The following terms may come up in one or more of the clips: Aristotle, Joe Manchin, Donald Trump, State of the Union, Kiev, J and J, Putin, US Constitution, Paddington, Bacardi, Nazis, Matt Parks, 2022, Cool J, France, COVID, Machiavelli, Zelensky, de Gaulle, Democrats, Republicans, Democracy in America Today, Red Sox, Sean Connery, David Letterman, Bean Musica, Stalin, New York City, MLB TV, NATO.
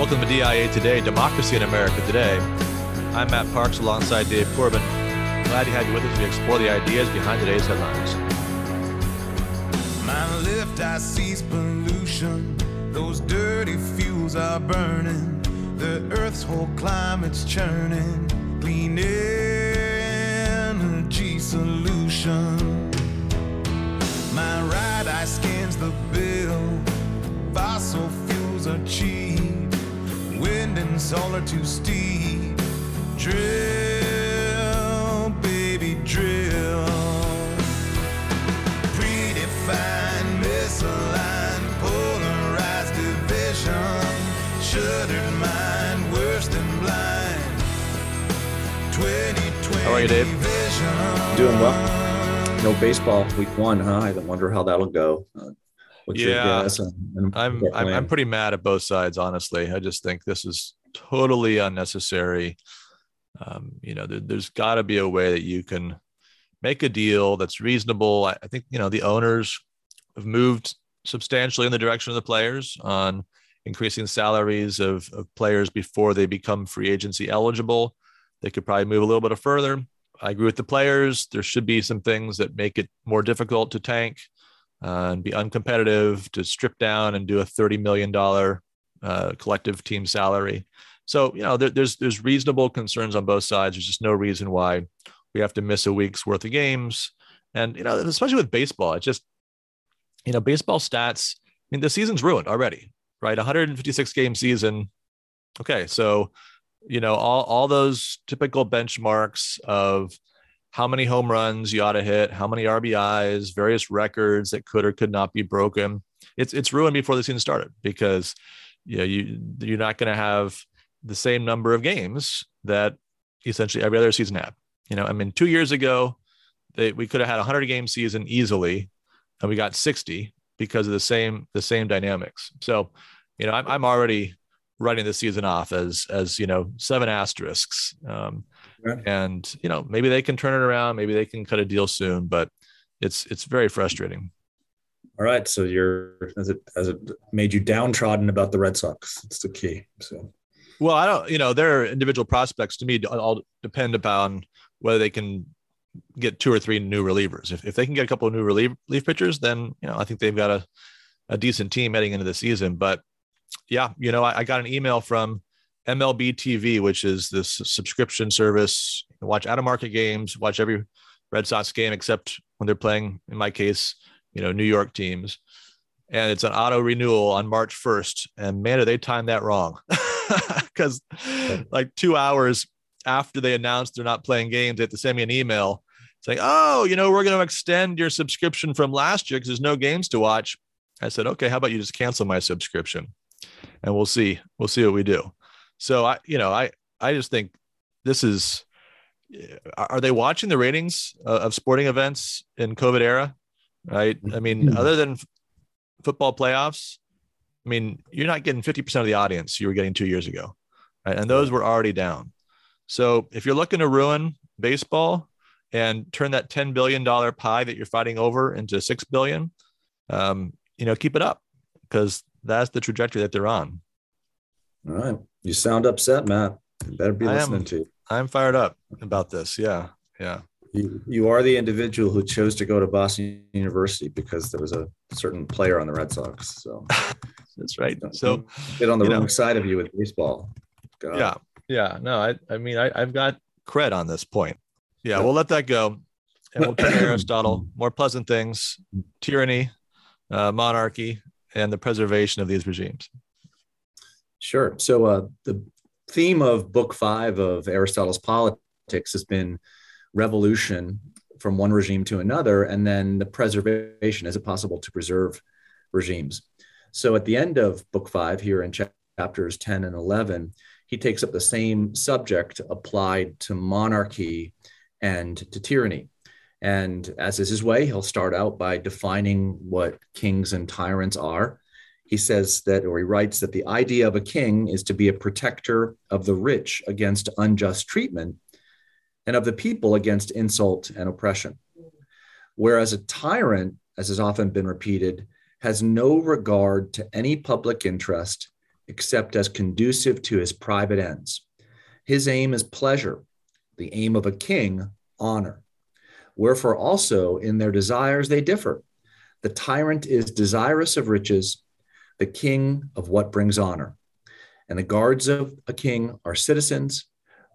Welcome to DIA Today, Democracy in America Today. I'm Matt Parks alongside Dave Corbin. Glad to have you with us as we explore the ideas behind today's headlines. My left eye sees pollution. Those dirty fuels are burning. The earth's whole climate's churning. Clean energy solution. My right eye scans the bill. Fossil fuels are cheap. Wind and solar too steep. Drill, baby, drill. Predefined, misaligned, polarized division. Shuttered mind, worse than blind. 2020. How are you, Dave? Doing well. No baseball week one, huh? I wonder how that'll go. Yeah, I'm pretty mad at both sides, honestly. I just think this is totally unnecessary. There's got to be a way that you can make a deal that's reasonable. I think, the owners have moved substantially in the direction of the players on increasing salaries of players before they become free agency eligible. They could probably move a little bit further. I agree with the players. There should be some things that make it more difficult to tank and be uncompetitive, to strip down and do a $30 million collective team salary. So, there's reasonable concerns on both sides. There's just no reason why we have to miss a week's worth of games. And, especially with baseball, it's just, baseball stats, the season's ruined already, right? 156 game season. Okay. So, all those typical benchmarks of how many home runs you ought to hit, how many RBIs, various records that could or could not be broken. It's ruined before the season started because you're not going to have the same number of games that essentially every other season had. 2 years ago, we could have had 100-game season easily, and we got 60 because of the same dynamics. So, I'm already writing the season off as 7 asterisks. And, maybe they can turn it around. Maybe they can cut a deal soon, but it's very frustrating. All right. So has it made you downtrodden about the Red Sox? It's the key. So, well, I don't, their individual prospects to me all depend upon whether they can get 2 or 3 new relievers. If they can get a couple of new relief pitchers, then, I think they've got a decent team heading into the season. But yeah, I got an email from MLB TV, which is this subscription service. You watch out-of-market games, watch every Red Sox game except when they're playing, in my case, New York teams. And it's an auto-renewal on March 1st. And man, do they time that wrong. Because 2 hours after they announced they're not playing games, they have to send me an email saying, we're going to extend your subscription from last year because there's no games to watch. I said, okay, how about you just cancel my subscription? And we'll see what we do. So I just think this is, are they watching the ratings of sporting events in COVID era? Right. Other than football playoffs, you're not getting 50% of the audience you were getting 2 years ago. Right? And those were already down. So if you're looking to ruin baseball and turn that $10 billion pie that you're fighting over into $6 billion, keep it up because that's the trajectory that they're on. All right. You sound upset, Matt. You better be listening to you. I'm fired up about this. Yeah. Yeah. You are the individual who chose to go to Boston University because there was a certain player on the Red Sox. So that's right. So get on the wrong side of you with baseball. God. Yeah. Yeah. No, I've got cred on this point. Yeah. We'll let that go. And we'll turn to Aristotle, more pleasant things, tyranny, monarchy, and the preservation of these regimes. Sure. So the theme of Book 5 of Aristotle's Politics has been revolution from one regime to another, and then the preservation. Is it possible to preserve regimes? So at the end of Book 5, here in chapters 10 and 11, he takes up the same subject applied to monarchy and to tyranny. And as is his way, he'll start out by defining what kings and tyrants are. He says that, or he writes that the idea of a king is to be a protector of the rich against unjust treatment and of the people against insult and oppression. Whereas a tyrant, as has often been repeated, has no regard to any public interest except as conducive to his private ends. His aim is pleasure, the aim of a king, honor. Wherefore also in their desires they differ. The tyrant is desirous of riches, the king of what brings honor. And the guards of a king are citizens,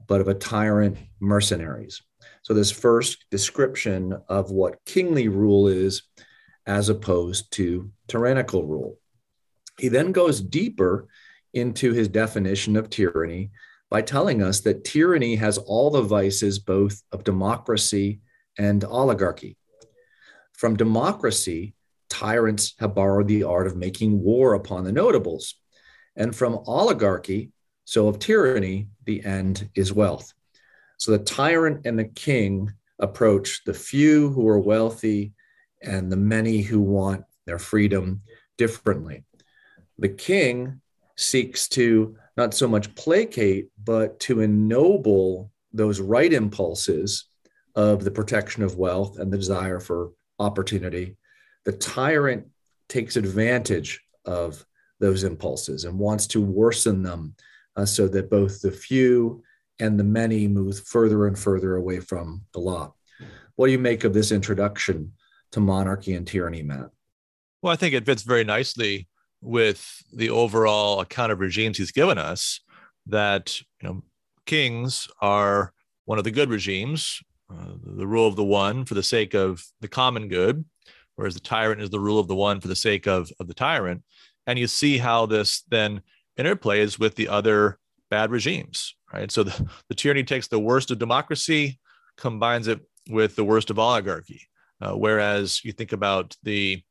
but of a tyrant, mercenaries. So this first description of what kingly rule is as opposed to tyrannical rule. He then goes deeper into his definition of tyranny by telling us that tyranny has all the vices both of democracy and oligarchy. From democracy, tyrants have borrowed the art of making war upon the notables. And from oligarchy, so of tyranny, the end is wealth. So the tyrant and the king approach the few who are wealthy and the many who want their freedom differently. The king seeks to not so much placate, but to ennoble those right impulses of the protection of wealth and the desire for opportunity. The tyrant takes advantage of those impulses and wants to worsen them so that both the few and the many move further and further away from the law. What do you make of this introduction to monarchy and tyranny, Matt? Well, I think it fits very nicely with the overall account of regimes he's given us, that kings are one of the good regimes, the rule of the one for the sake of the common good, whereas the tyrant is the rule of the one for the sake of the tyrant. And you see how this then interplays with the other bad regimes, right? So the tyranny takes the worst of democracy, combines it with the worst of oligarchy, whereas you think about the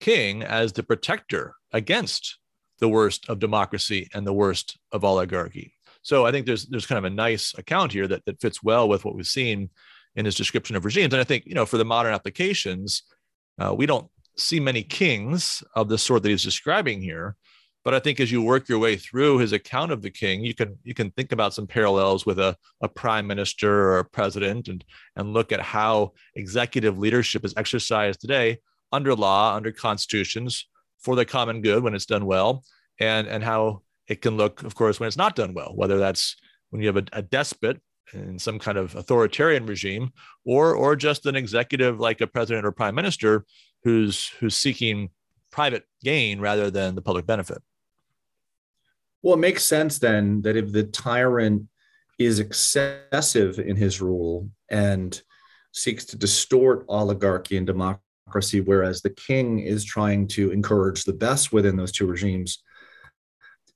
king as the protector against the worst of democracy and the worst of oligarchy. So I think there's kind of a nice account here that fits well with what we've seen in his description of regimes. And I think, for the modern applications, we don't see many kings of the sort that he's describing here. But I think as you work your way through his account of the king, you can think about some parallels with a prime minister or a president and look at how executive leadership is exercised today under law, under constitutions, for the common good when it's done well, and how it can look, of course, when it's not done well, whether that's when you have a despot in some kind of authoritarian regime or just an executive like a president or prime minister who's seeking private gain rather than the public benefit. Well, it makes sense then that if the tyrant is excessive in his rule and seeks to distort oligarchy and democracy, whereas the king is trying to encourage the best within those two regimes,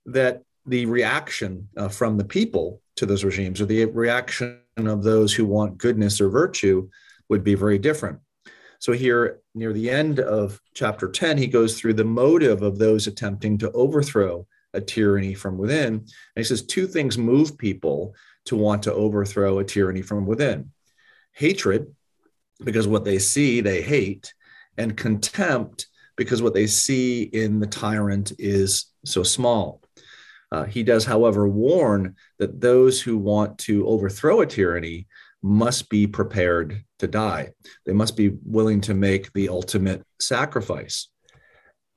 that the reaction from the people to those regimes, or the reaction of those who want goodness or virtue, would be very different. So here, near the end of chapter 10, he goes through the motive of those attempting to overthrow a tyranny from within. And he says two things move people to want to overthrow a tyranny from within: hatred, because what they see, they hate, and contempt, because what they see in the tyrant is so small. He does, however, warn that those who want to overthrow a tyranny must be prepared to die. They must be willing to make the ultimate sacrifice.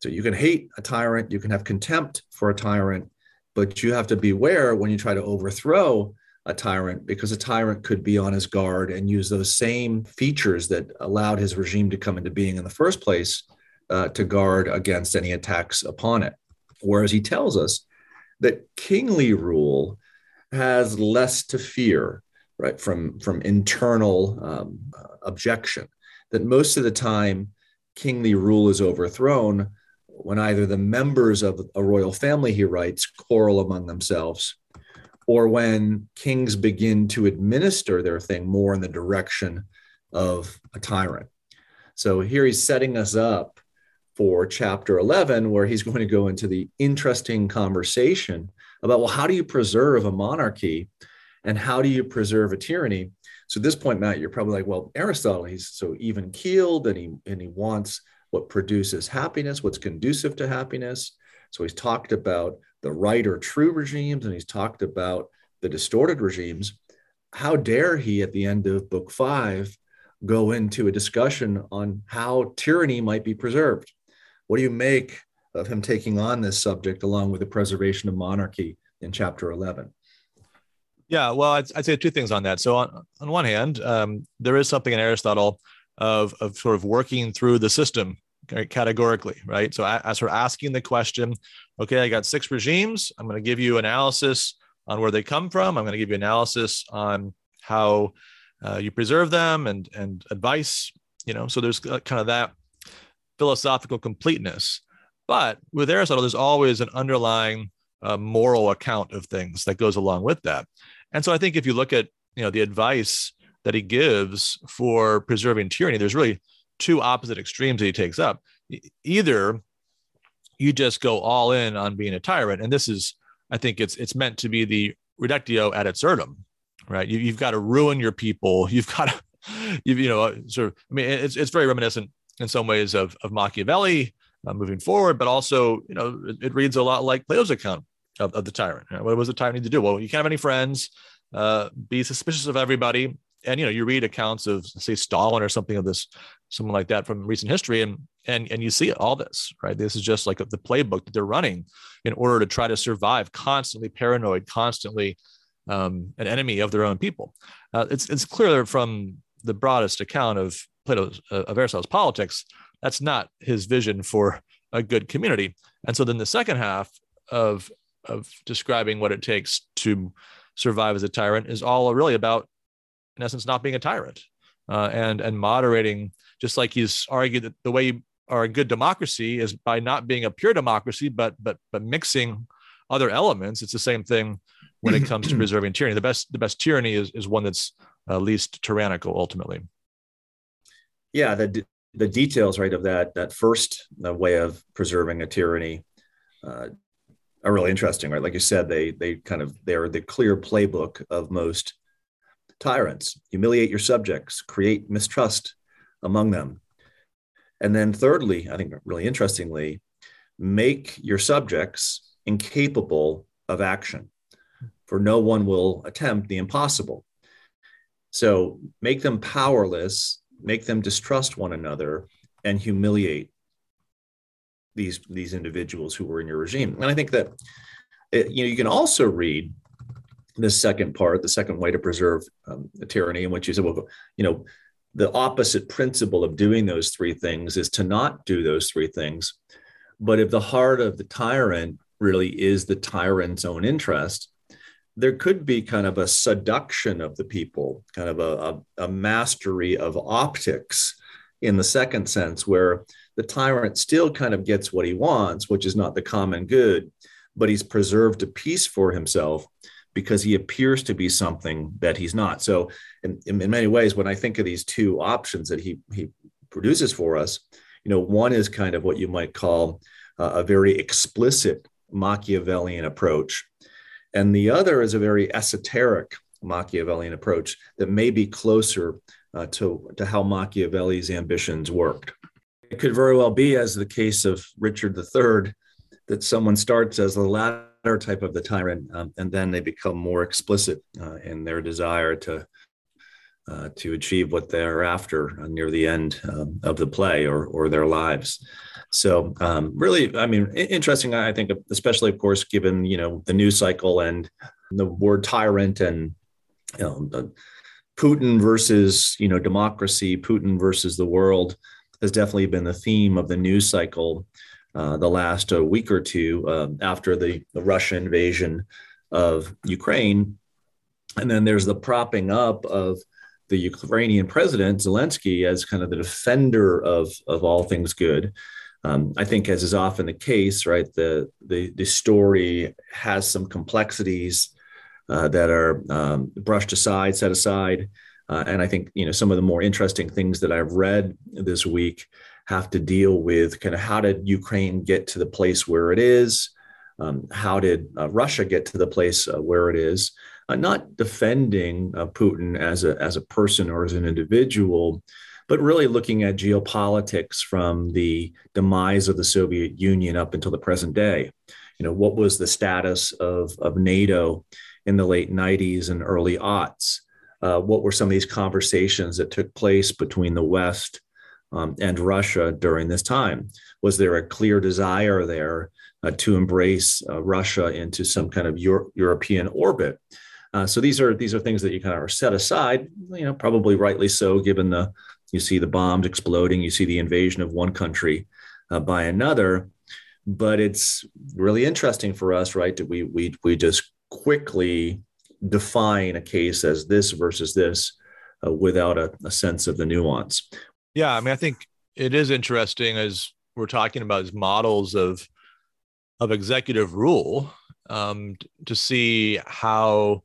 So you can hate a tyrant, you can have contempt for a tyrant, but you have to beware when you try to overthrow a tyrant, because a tyrant could be on his guard and use those same features that allowed his regime to come into being in the first place to guard against any attacks upon it. Whereas he tells us that kingly rule has less to fear, right, from internal objection, that most of the time kingly rule is overthrown when either the members of a royal family, he writes, quarrel among themselves, or when kings begin to administer their thing more in the direction of a tyrant. So here he's setting us up for chapter 11, where he's going to go into the interesting conversation about, well, how do you preserve a monarchy? And how do you preserve a tyranny? So at this point, Matt, you're probably like, well, Aristotle, he's so even-keeled, and he wants what produces happiness, what's conducive to happiness. So he's talked about the right or true regimes, and he's talked about the distorted regimes. How dare he, at the end of book 5, go into a discussion on how tyranny might be preserved? What do you make of him taking on this subject, along with the preservation of monarchy in Chapter 11? Yeah, well, I'd say two things on that. So on one hand, there is something in Aristotle of sort of working through the system categorically, right? So I sort of asking the question, okay, I got six regimes. I'm going to give you analysis on where they come from. I'm going to give you analysis on how you preserve them and advice, you know, so there's kind of that philosophical completeness. But with Aristotle, there's always an underlying moral account of things that goes along with that. And so I think if you look at, you know, the advice that he gives for preserving tyranny, there's really two opposite extremes that he takes up. Either you just go all in on being a tyrant, and this is, I think it's meant to be the reductio ad absurdum, right? You've got to ruin your people. You've got to, you know, sort of, I mean, it's very reminiscent in some ways of Machiavelli moving forward, but also, you know, it reads a lot like Plato's account of the tyrant. You know, what was the tyrant need to do? Well, you can't have any friends, be suspicious of everybody. And, you know, you read accounts of, say, Stalin or something of this, someone like that from recent history. And you see all this, right? This is just like the playbook that they're running in order to try to survive, constantly paranoid, constantly an enemy of their own people. It's clear from the broadest account of Plato's, of Aristotle's politics, that's not his vision for a good community. And so then the second half of describing what it takes to survive as a tyrant is all really about, in essence, not being a tyrant and moderating, just like he's argued that the way you are a good democracy is by not being a pure democracy, but mixing other elements. It's the same thing when it comes to preserving tyranny. The best tyranny is one that's least tyrannical, ultimately. Yeah, the details, right, of that first way of preserving a tyranny are really interesting, right? Like you said, they're the clear playbook of most tyrants: humiliate your subjects, create mistrust among them. And then thirdly, I think really interestingly, make your subjects incapable of action, for no one will attempt the impossible. So make them powerless, make them distrust one another, and humiliate these individuals who were in your regime. And I think that, you know, you can also read this second part, the second way to preserve a tyranny, in which you said, well, you know, the opposite principle of doing those three things is to not do those three things. But if the heart of the tyrant really is the tyrant's own interest, there could be kind of a seduction of the people, kind of a mastery of optics in the second sense, where the tyrant still kind of gets what he wants, which is not the common good, but he's preserved a peace for himself because he appears to be something that he's not. So in many ways, when I think of these two options that he produces for us, you know, one is kind of what you might call a very explicit Machiavellian approach. And the other is a very esoteric Machiavellian approach that may be closer to how Machiavelli's ambitions worked. It could very well be, as the case of Richard III, that someone starts as the latter type of the tyrant, and then they become more explicit in their desire to achieve what they're after near the end of the play or their lives. So really, I mean, interesting, I think, especially, of course, given, you know, the news cycle and the word tyrant and, you know, Putin versus, you know, democracy, Putin versus the world has definitely been the theme of the news cycle the last week or two after the Russian invasion of Ukraine. And then there's the propping up of the Ukrainian president, Zelensky, as kind of the defender of all things good. I think, as is often the case, right, the story has some complexities that are brushed aside, set aside. And I think, you know, some of the more interesting things that I've read this week have to deal with kind of how did Ukraine get to the place where it is? How did Russia get to the place where it is? Not defending Putin as a person or as an individual, but really looking at geopolitics from the demise of the Soviet Union up until the present day. You know, what was the status of NATO in the late 90s and early aughts? What were some of these conversations that took place between the West and Russia during this time? Was there a clear desire there to embrace Russia into some kind of European orbit? So these are things that you kind of are set aside, you know, probably rightly so, given the, you see the bombs exploding, you see the invasion of one country by another. But it's really interesting for us, right? That we just quickly define a case as this versus this without a sense of the nuance. Yeah, I mean, I think it is interesting as we're talking about as models of executive rule to see how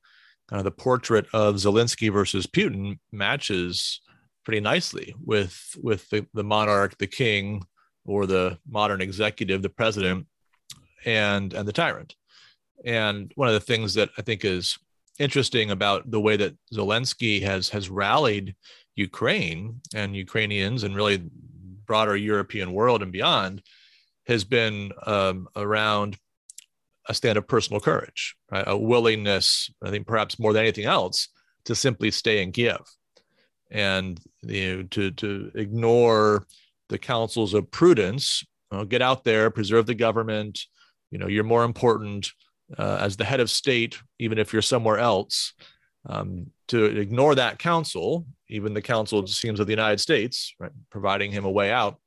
kind of the portrait of Zelensky versus Putin matches pretty nicely with the monarch, the king, or the modern executive, the president, and the tyrant. And one of the things that I think is interesting about the way that Zelensky has rallied Ukraine and Ukrainians and really broader European world and beyond has been around a stand of personal courage, right? A willingness, I think perhaps more than anything else, to simply stay in Kiev and, you know, to ignore the counsels of prudence, get out there, preserve the government, you know, you're more important as the head of state, even if you're somewhere else, to ignore that counsel, even the counsel, it seems, of the United States, right, providing him a way out,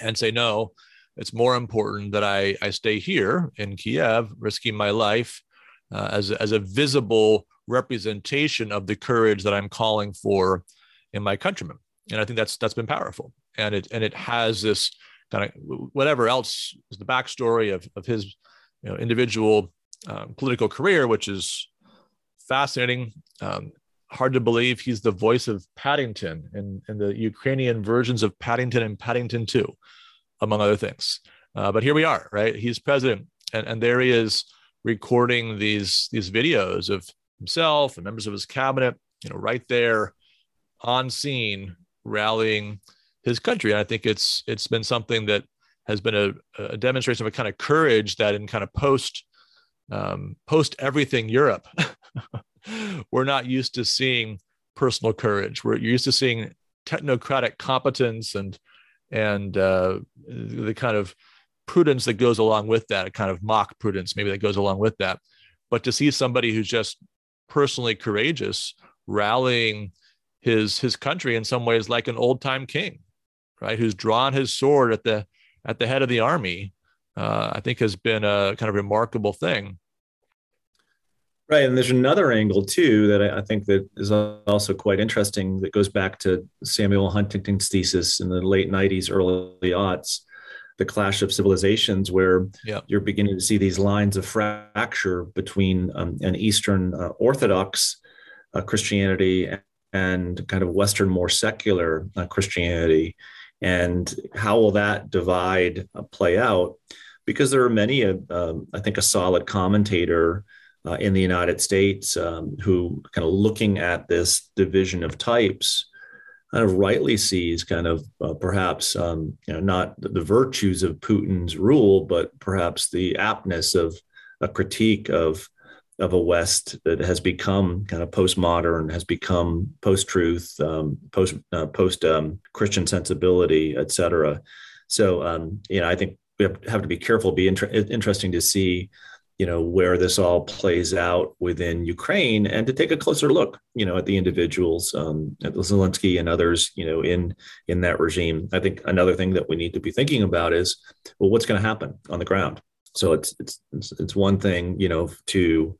and say, no, it's more important that I stay here in Kiev, risking my life as a visible representation of the courage that I'm calling for in my countrymen. And I think that's been powerful. And it has this kind of whatever else is the backstory of his, you know, individual political career, which is fascinating. Hard to believe he's the voice of Paddington and the Ukrainian versions of Paddington and Paddington 2, among other things. But here we are, right? He's president, and there he is recording these videos of himself and members of his cabinet, you know, right there on scene rallying his country. And I think it's been something that has been a demonstration of a kind of courage that in kind of post everything Europe, we're not used to seeing personal courage. We're used to seeing technocratic competence and the kind of prudence that goes along with that, a kind of mock prudence maybe that goes along with that. But to see somebody who's just personally courageous rallying his country in some ways like an old time king, right, who's drawn his sword at the head of the army, I think has been a kind of remarkable thing. Right, and there's another angle too that I think that is also quite interesting that goes back to Samuel Huntington's thesis in the late 90s, early aughts, the clash of civilizations, where you're beginning to see these lines of fracture between an Eastern Orthodox Christianity and kind of Western, more secular Christianity. And how will that divide play out? Because there are many, I think, a solid commentator in the United States who kind of looking at this division of types kind of rightly sees kind of perhaps, you know, not the virtues of Putin's rule, but perhaps the aptness of a critique of a West that has become kind of postmodern, has become post-truth, post Christian sensibility, et cetera. So, you know, I think we have to be careful. Be interesting to see, you know, where this all plays out within Ukraine, and to take a closer look, you know, at the individuals, at Zelensky and others, you know, in that regime. I think another thing that we need to be thinking about is, well, what's going to happen on the ground? So it's one thing, you know, to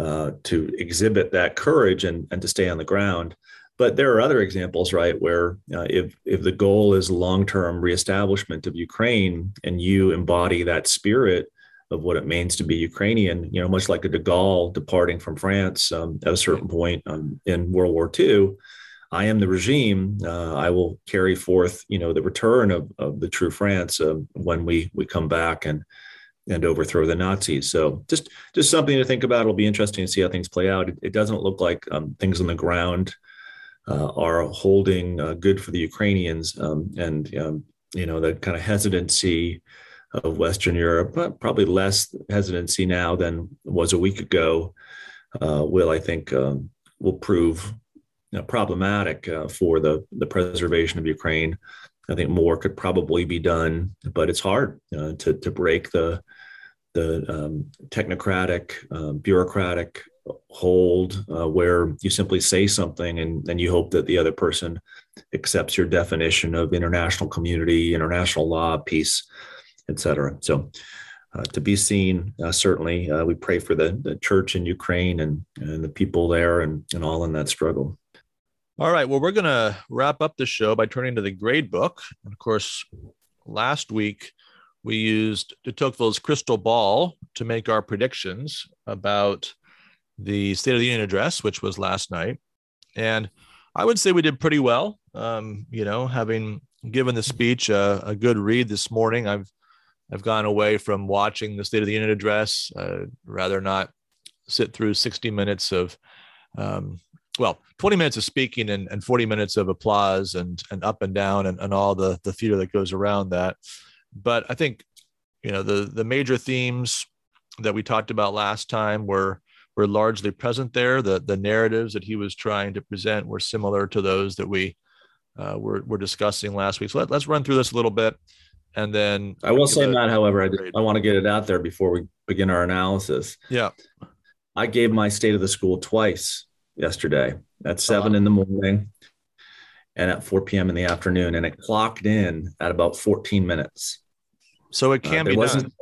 exhibit that courage and to stay on the ground, but there are other examples, right, where if the goal is long-term reestablishment of Ukraine, and you embody that spirit of what it means to be Ukrainian, you know, much like a de Gaulle departing from France at a certain point in World War II. I am the regime. I will carry forth, you know, the return of the true France when we come back and overthrow the Nazis. So just something to think about. It'll be interesting to see how things play out. It doesn't look like things on the ground are holding good for the Ukrainians. You know, that kind of hesitancy of Western Europe, but probably less hesitancy now than was a week ago, will prove problematic for the preservation of Ukraine. I think more could probably be done, but it's hard to break the technocratic, bureaucratic hold where you simply say something and you hope that the other person accepts your definition of international community, international law, peace, et cetera. So to be seen, certainly, we pray for the church in Ukraine and the people there and all in that struggle. All right. Well, we're going to wrap up the show by turning to the grade book. And of course, last week, we used de Tocqueville's crystal ball to make our predictions about the State of the Union address, which was last night. And I would say we did pretty well, having given the speech a good read this morning. I've gone away from watching the State of the Union address, rather not sit through 60 minutes of 20 minutes of speaking and 40 minutes of applause and up and down and all the theater that goes around that. But I think, the major themes that we talked about last time were largely present there. The narratives that he was trying to present were similar to those that we were discussing last week. So let's run through this a little bit. And then I will say that, however, I want to get it out there before we begin our analysis. Yeah. I gave my state of the school twice yesterday at 7 in the morning and at 4 p.m. in the afternoon. And it clocked in at about 14 minutes. So it can be done.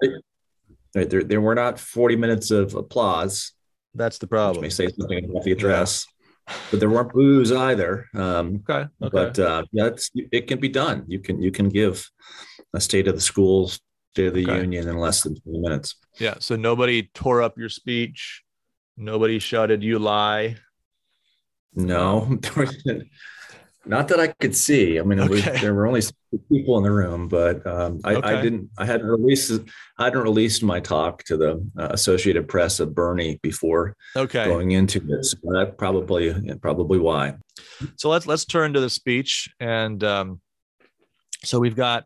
There were not 40 minutes of applause. That's the problem. May say something about the address, but there weren't boos either. Okay. But it can be done. You can give a state of the schools, state of the union in less than 20 minutes. Yeah. So nobody tore up your speech. Nobody shouted, "You lie." No. Not that I could see. I mean, there were only 60 people in the room, but I hadn't released my talk to the Associated Press of Bernie before going into this. That probably why. So let's turn to the speech, and so we've got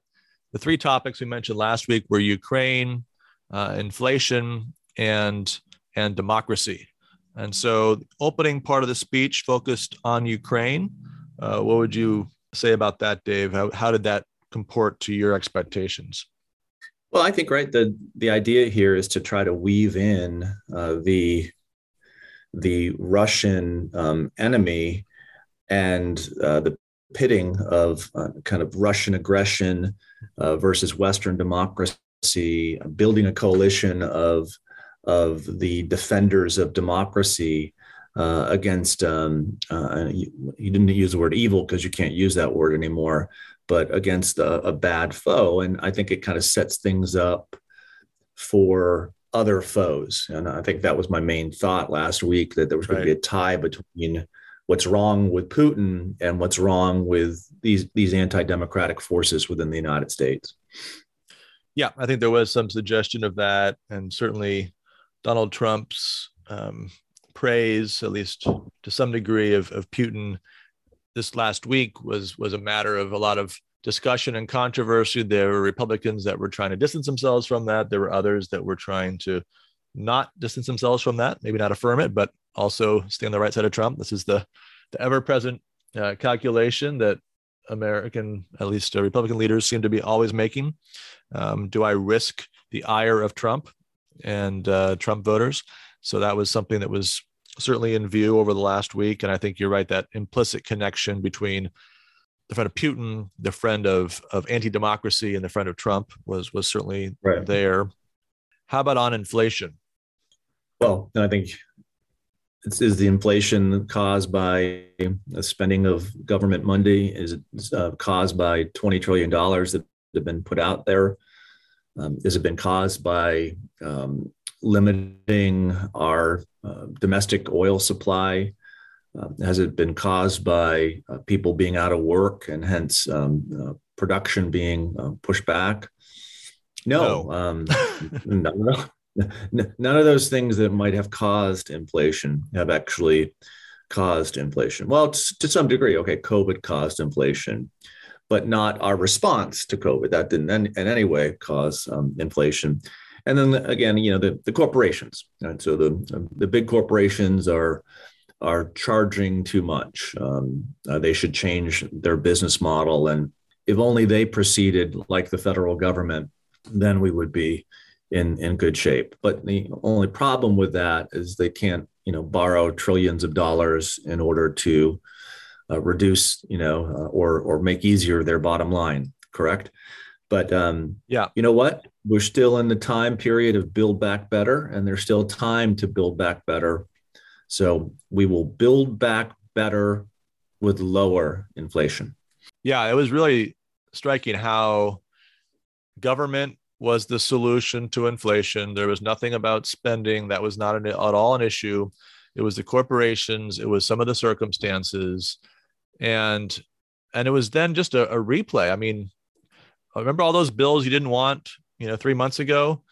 the three topics we mentioned last week were Ukraine, inflation, and democracy. And so, the opening part of the speech focused on Ukraine. What would you say about that, Dave? How did that comport to your expectations? Well, I think, the idea here is to try to weave in the Russian enemy and the pitting of kind of Russian aggression versus Western democracy, building a coalition of the defenders of democracy against, you didn't use the word evil because you can't use that word anymore, but against a bad foe. And I think it kind of sets things up for other foes. And I think that was my main thought last week, that there was going to be a tie between what's wrong with Putin and what's wrong with these anti-democratic forces within the United States. Yeah, I think there was some suggestion of that. And certainly Donald Trump's praise, at least to some degree, of Putin this last week was a matter of a lot of discussion and controversy. There were Republicans that were trying to distance themselves from that. There were others that were trying to not distance themselves from that, maybe not affirm it, but also stay on the right side of Trump. This is the ever-present calculation that American, at least Republican leaders, seem to be always making. Do I risk the ire of Trump and Trump voters? So that was something that was certainly in view over the last week. And I think you're right, that implicit connection between the friend of Putin, the friend of anti-democracy, and the friend of Trump was certainly there. How about on inflation? Well, I think is the inflation caused by the spending of government money? Is it caused by $20 trillion that have been put out there? Has it been caused by limiting our domestic oil supply? Has it been caused by people being out of work and hence production being pushed back? No. None of those things that might have caused inflation have actually caused inflation. Well, to some degree, COVID caused inflation, but not our response to COVID. That didn't in any way cause inflation. And then again, the corporations. Right? So the big corporations are are charging too much. They should change their business model. And if only they proceeded like the federal government, then we would be in good shape. But the only problem with that is they can't, borrow trillions of dollars in order to reduce, or make easier their bottom line. Correct. But you know what? We're still in the time period of build back better, and there's still time to build back better. So we will build back better with lower inflation. Yeah, it was really striking how government was the solution to inflation. There was nothing about spending that was not at all an issue. It was the corporations. It was some of the circumstances. And it was then just a replay. I mean, I remember all those bills you didn't want, 3 months ago,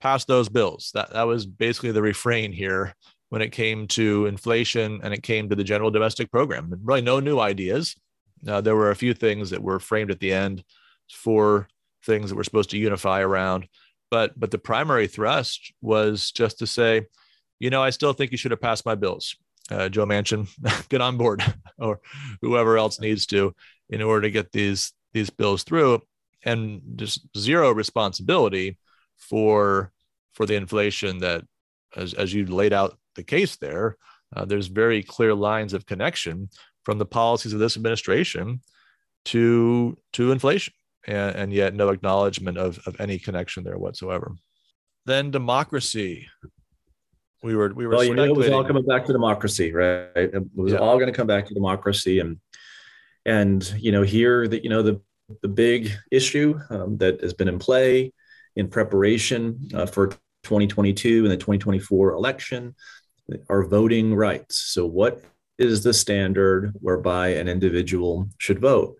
pass those bills. That was basically the refrain here when it came to inflation and it came to the general domestic program. Really no new ideas. There were a few things that were framed at the end for things that we're supposed to unify around. But the primary thrust was just to say, I still think you should have passed my bills. Joe Manchin, get on board, or whoever else needs to, in order to get these bills through, and just zero responsibility for the inflation that, as you laid out the case there, there's very clear lines of connection from the policies of this administration to inflation, and yet no acknowledgement of any connection there whatsoever. Then democracy. We were well, it was all coming back to democracy, right? It was all going to come back to democracy, and here that the big issue that has been in play in preparation for 2022 and the 2024 election are voting rights. So what is the standard whereby an individual should vote?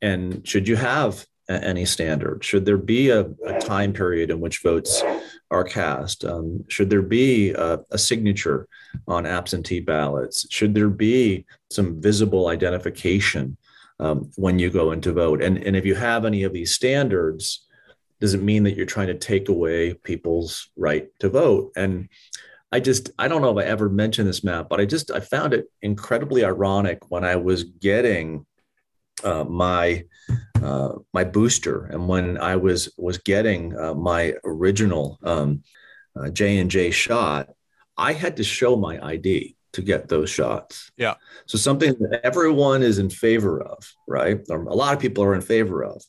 And should you have any standard? Should there be a time period in which votes are cast? Should there be a signature on absentee ballots? Should there be some visible identification when you go in to vote? And if you have any of these standards, does it mean that you're trying to take away people's right to vote? And I don't know if I ever mentioned this, Matt, but I found it incredibly ironic when I was getting my booster, and when I was getting my original J and J shot, I had to show my ID to get those shots. Yeah. So something that everyone is in favor of, right? Or a lot of people are in favor of,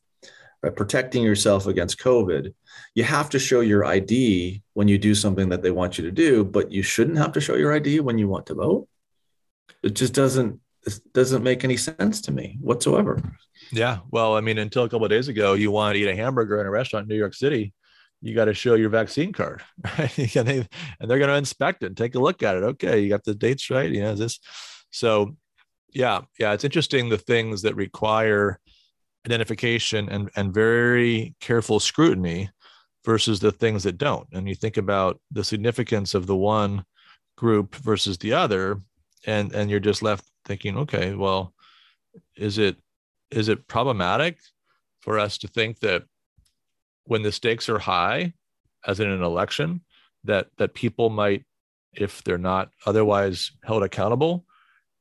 right? Protecting yourself against COVID. You have to show your ID when you do something that they want you to do, but you shouldn't have to show your ID when you want to vote. It just doesn't make any sense to me whatsoever. Yeah. Well, I mean, until a couple of days ago, you want to eat a hamburger in a restaurant in New York City, you got to show your vaccine card, right? And they're going to inspect it and take a look at it. Okay. You got the dates right. So yeah. It's interesting, the things that require identification and very careful scrutiny versus the things that don't. And you think about the significance of the one group versus the other, and you're just left thinking, okay, well, is it problematic for us to think that when the stakes are high, as in an election, that people might, if they're not otherwise held accountable,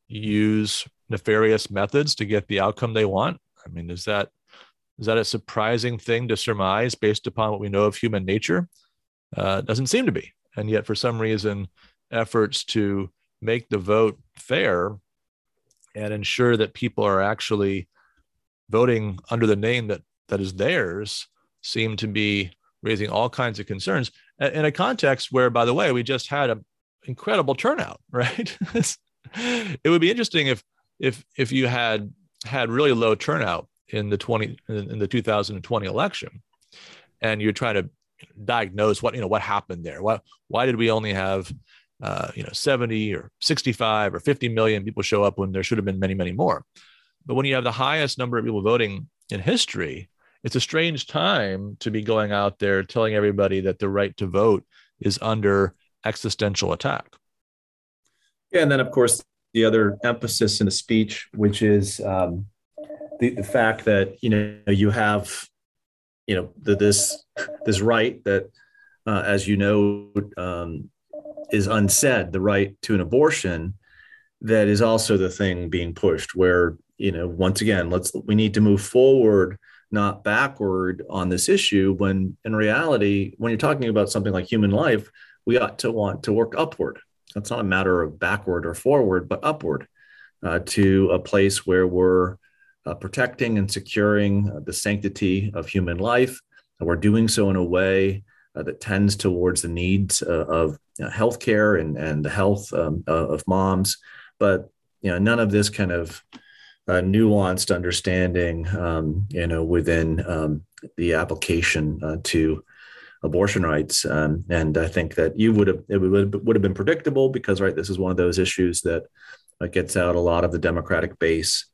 use nefarious methods to get the outcome they want? I mean, is that a surprising thing to surmise based upon what we know of human nature? Doesn't seem to be. And yet, for some reason, efforts to make the vote fair and ensure that people are actually voting under the name that is theirs seem to be raising all kinds of concerns in a context where, by the way, we just had an incredible turnout, right? It would be interesting if you had really low turnout in the 2020 election, and you're trying to diagnose what happened there. Why did we only have 70 or 65 or 50 million people show up when there should have been many, many more? But when you have the highest number of people voting in history, it's a strange time to be going out there telling everybody that the right to vote is under existential attack. Yeah. And then, of course, the other emphasis in the speech, which is the fact that, you have, this right that, as is unsaid, the right to an abortion, that is also the thing being pushed where, you know, once again, we need to move forward, not backward on this issue. When in reality, when you're talking about something like human life, we ought to want to work upward. That's not a matter of backward or forward, but upward to a place where we're protecting and securing the sanctity of human life. And we're doing so in a way that tends towards the needs of healthcare and the health of moms. But, you know, none of this kind of nuanced understanding, you know, within the application to abortion rights. And I think that it would have been predictable because, right, this is one of those issues that gets out a lot of the Democratic base,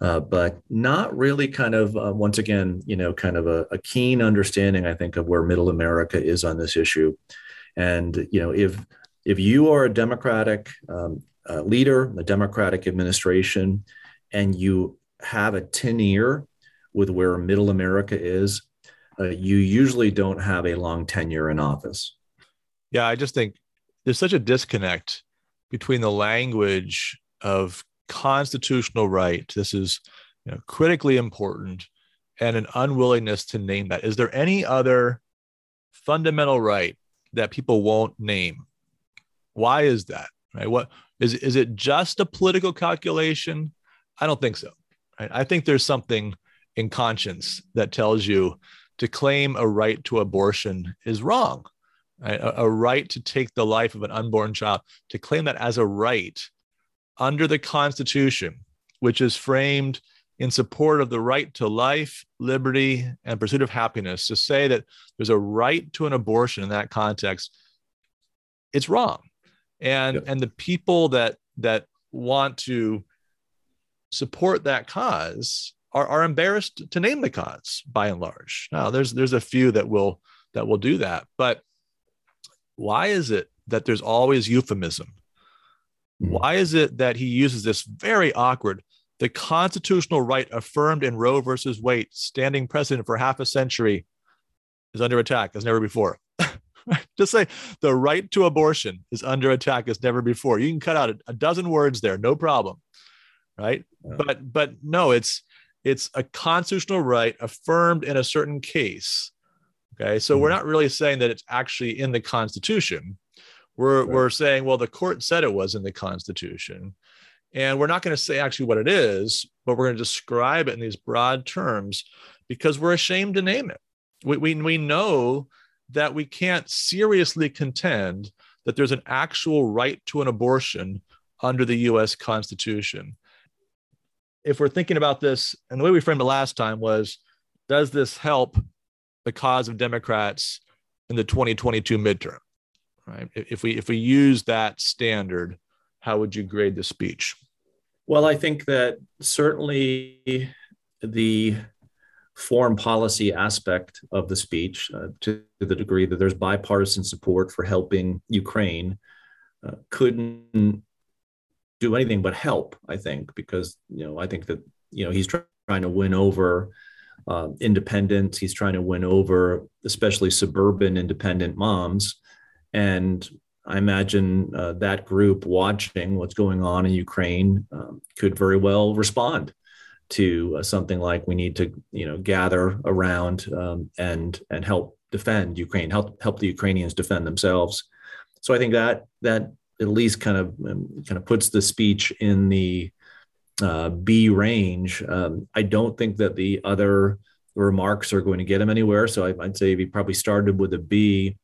but not really kind of, once again, you know, kind of a keen understanding, I think, of where middle America is on this issue. And, you know, if you are a Democratic leader, a Democratic administration, and you have a tin ear with where middle America is, you usually don't have a long tenure in office. Yeah, I just think there's such a disconnect between the language of constitutional right, this is, you know, critically important, and an unwillingness to name that. Is there any other fundamental right that people won't name? Why is that? Right? What is it just a political calculation? I don't think so. I think there's something in conscience that tells you to claim a right to abortion is wrong. A right to take the life of an unborn child, to claim that as a right under the Constitution, which is framed in support of the right to life, liberty, and pursuit of happiness, to say that there's a right to an abortion in that context, it's wrong. And the people that want to support that cause are embarrassed to name the cause by and large. Now there's a few that will do that, but why is it that there's always euphemism? Why is it that he uses this very awkward, the constitutional right affirmed in Roe versus Wade, standing precedent for half a century, is under attack as never before? Just say the right to abortion is under attack as never before. You can cut out a dozen words there, no problem. Right. Yeah. But no, it's a constitutional right affirmed in a certain case. Okay. So we're not really saying that it's actually in the Constitution. We're saying, well, the court said it was in the Constitution, and we're not going to say actually what it is, but we're going to describe it in these broad terms because we're ashamed to name it. We know that we can't seriously contend that there's an actual right to an abortion under the US Constitution. If we're thinking about this, and the way we framed it last time was, does this help the cause of Democrats in the 2022 midterm? Right? If we use that standard, how would you grade the speech? Well, I think that certainly the foreign policy aspect of the speech, to the degree that there's bipartisan support for helping Ukraine, couldn't do anything but help, I think, because, you know, I think that, you know, he's trying to win over independents. He's trying to win over especially suburban independent moms. And I imagine that group watching what's going on in Ukraine could very well respond to something like, we need to, you know, gather around and help defend Ukraine, help the Ukrainians defend themselves. So I think that at least kind of puts the speech in the B range. I don't think that the other remarks are going to get him anywhere. So I'd say if he probably started with a B,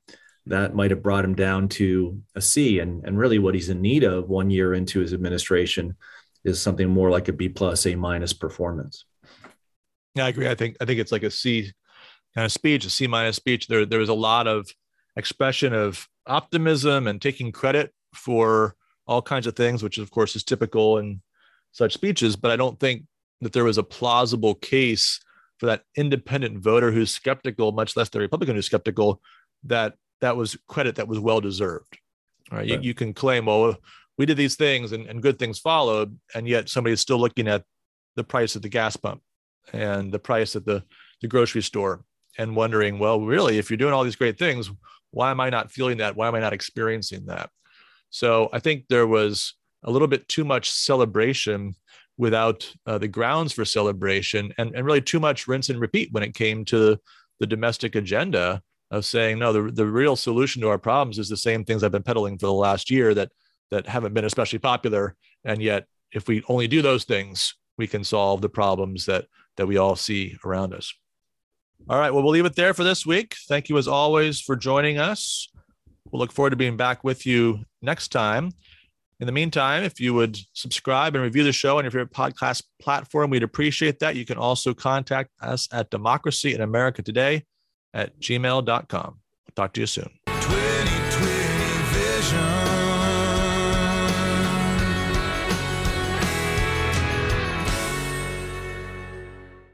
that might have brought him down to a C. And really what he's in need of 1 year into his administration is something more like a B+, A- performance. Yeah, I agree. I think it's like a C kind of speech, a C- speech. There was a lot of expression of optimism and taking credit for all kinds of things, which of course is typical in such speeches, but I don't think that there was a plausible case for that independent voter who's skeptical, much less the Republican who's skeptical, that was credit that was well-deserved. All right. You can claim, well, we did these things and good things followed, and yet somebody is still looking at the price at the gas pump and the price at the grocery store and wondering, well, really, if you're doing all these great things, why am I not feeling that? Why am I not experiencing that? So I think there was a little bit too much celebration without the grounds for celebration, and really too much rinse and repeat when it came to the domestic agenda of saying, no, the real solution to our problems is the same things I've been peddling for the last year that haven't been especially popular. And yet, if we only do those things, we can solve the problems that we all see around us. All right, well, we'll leave it there for this week. Thank you, as always, for joining us. We'll look forward to being back with you next time. In the meantime, if you would subscribe and review the show on your favorite podcast platform, we'd appreciate that. You can also contact us at democracyinamericatoday@gmail.com. Talk to you soon. 2020 vision.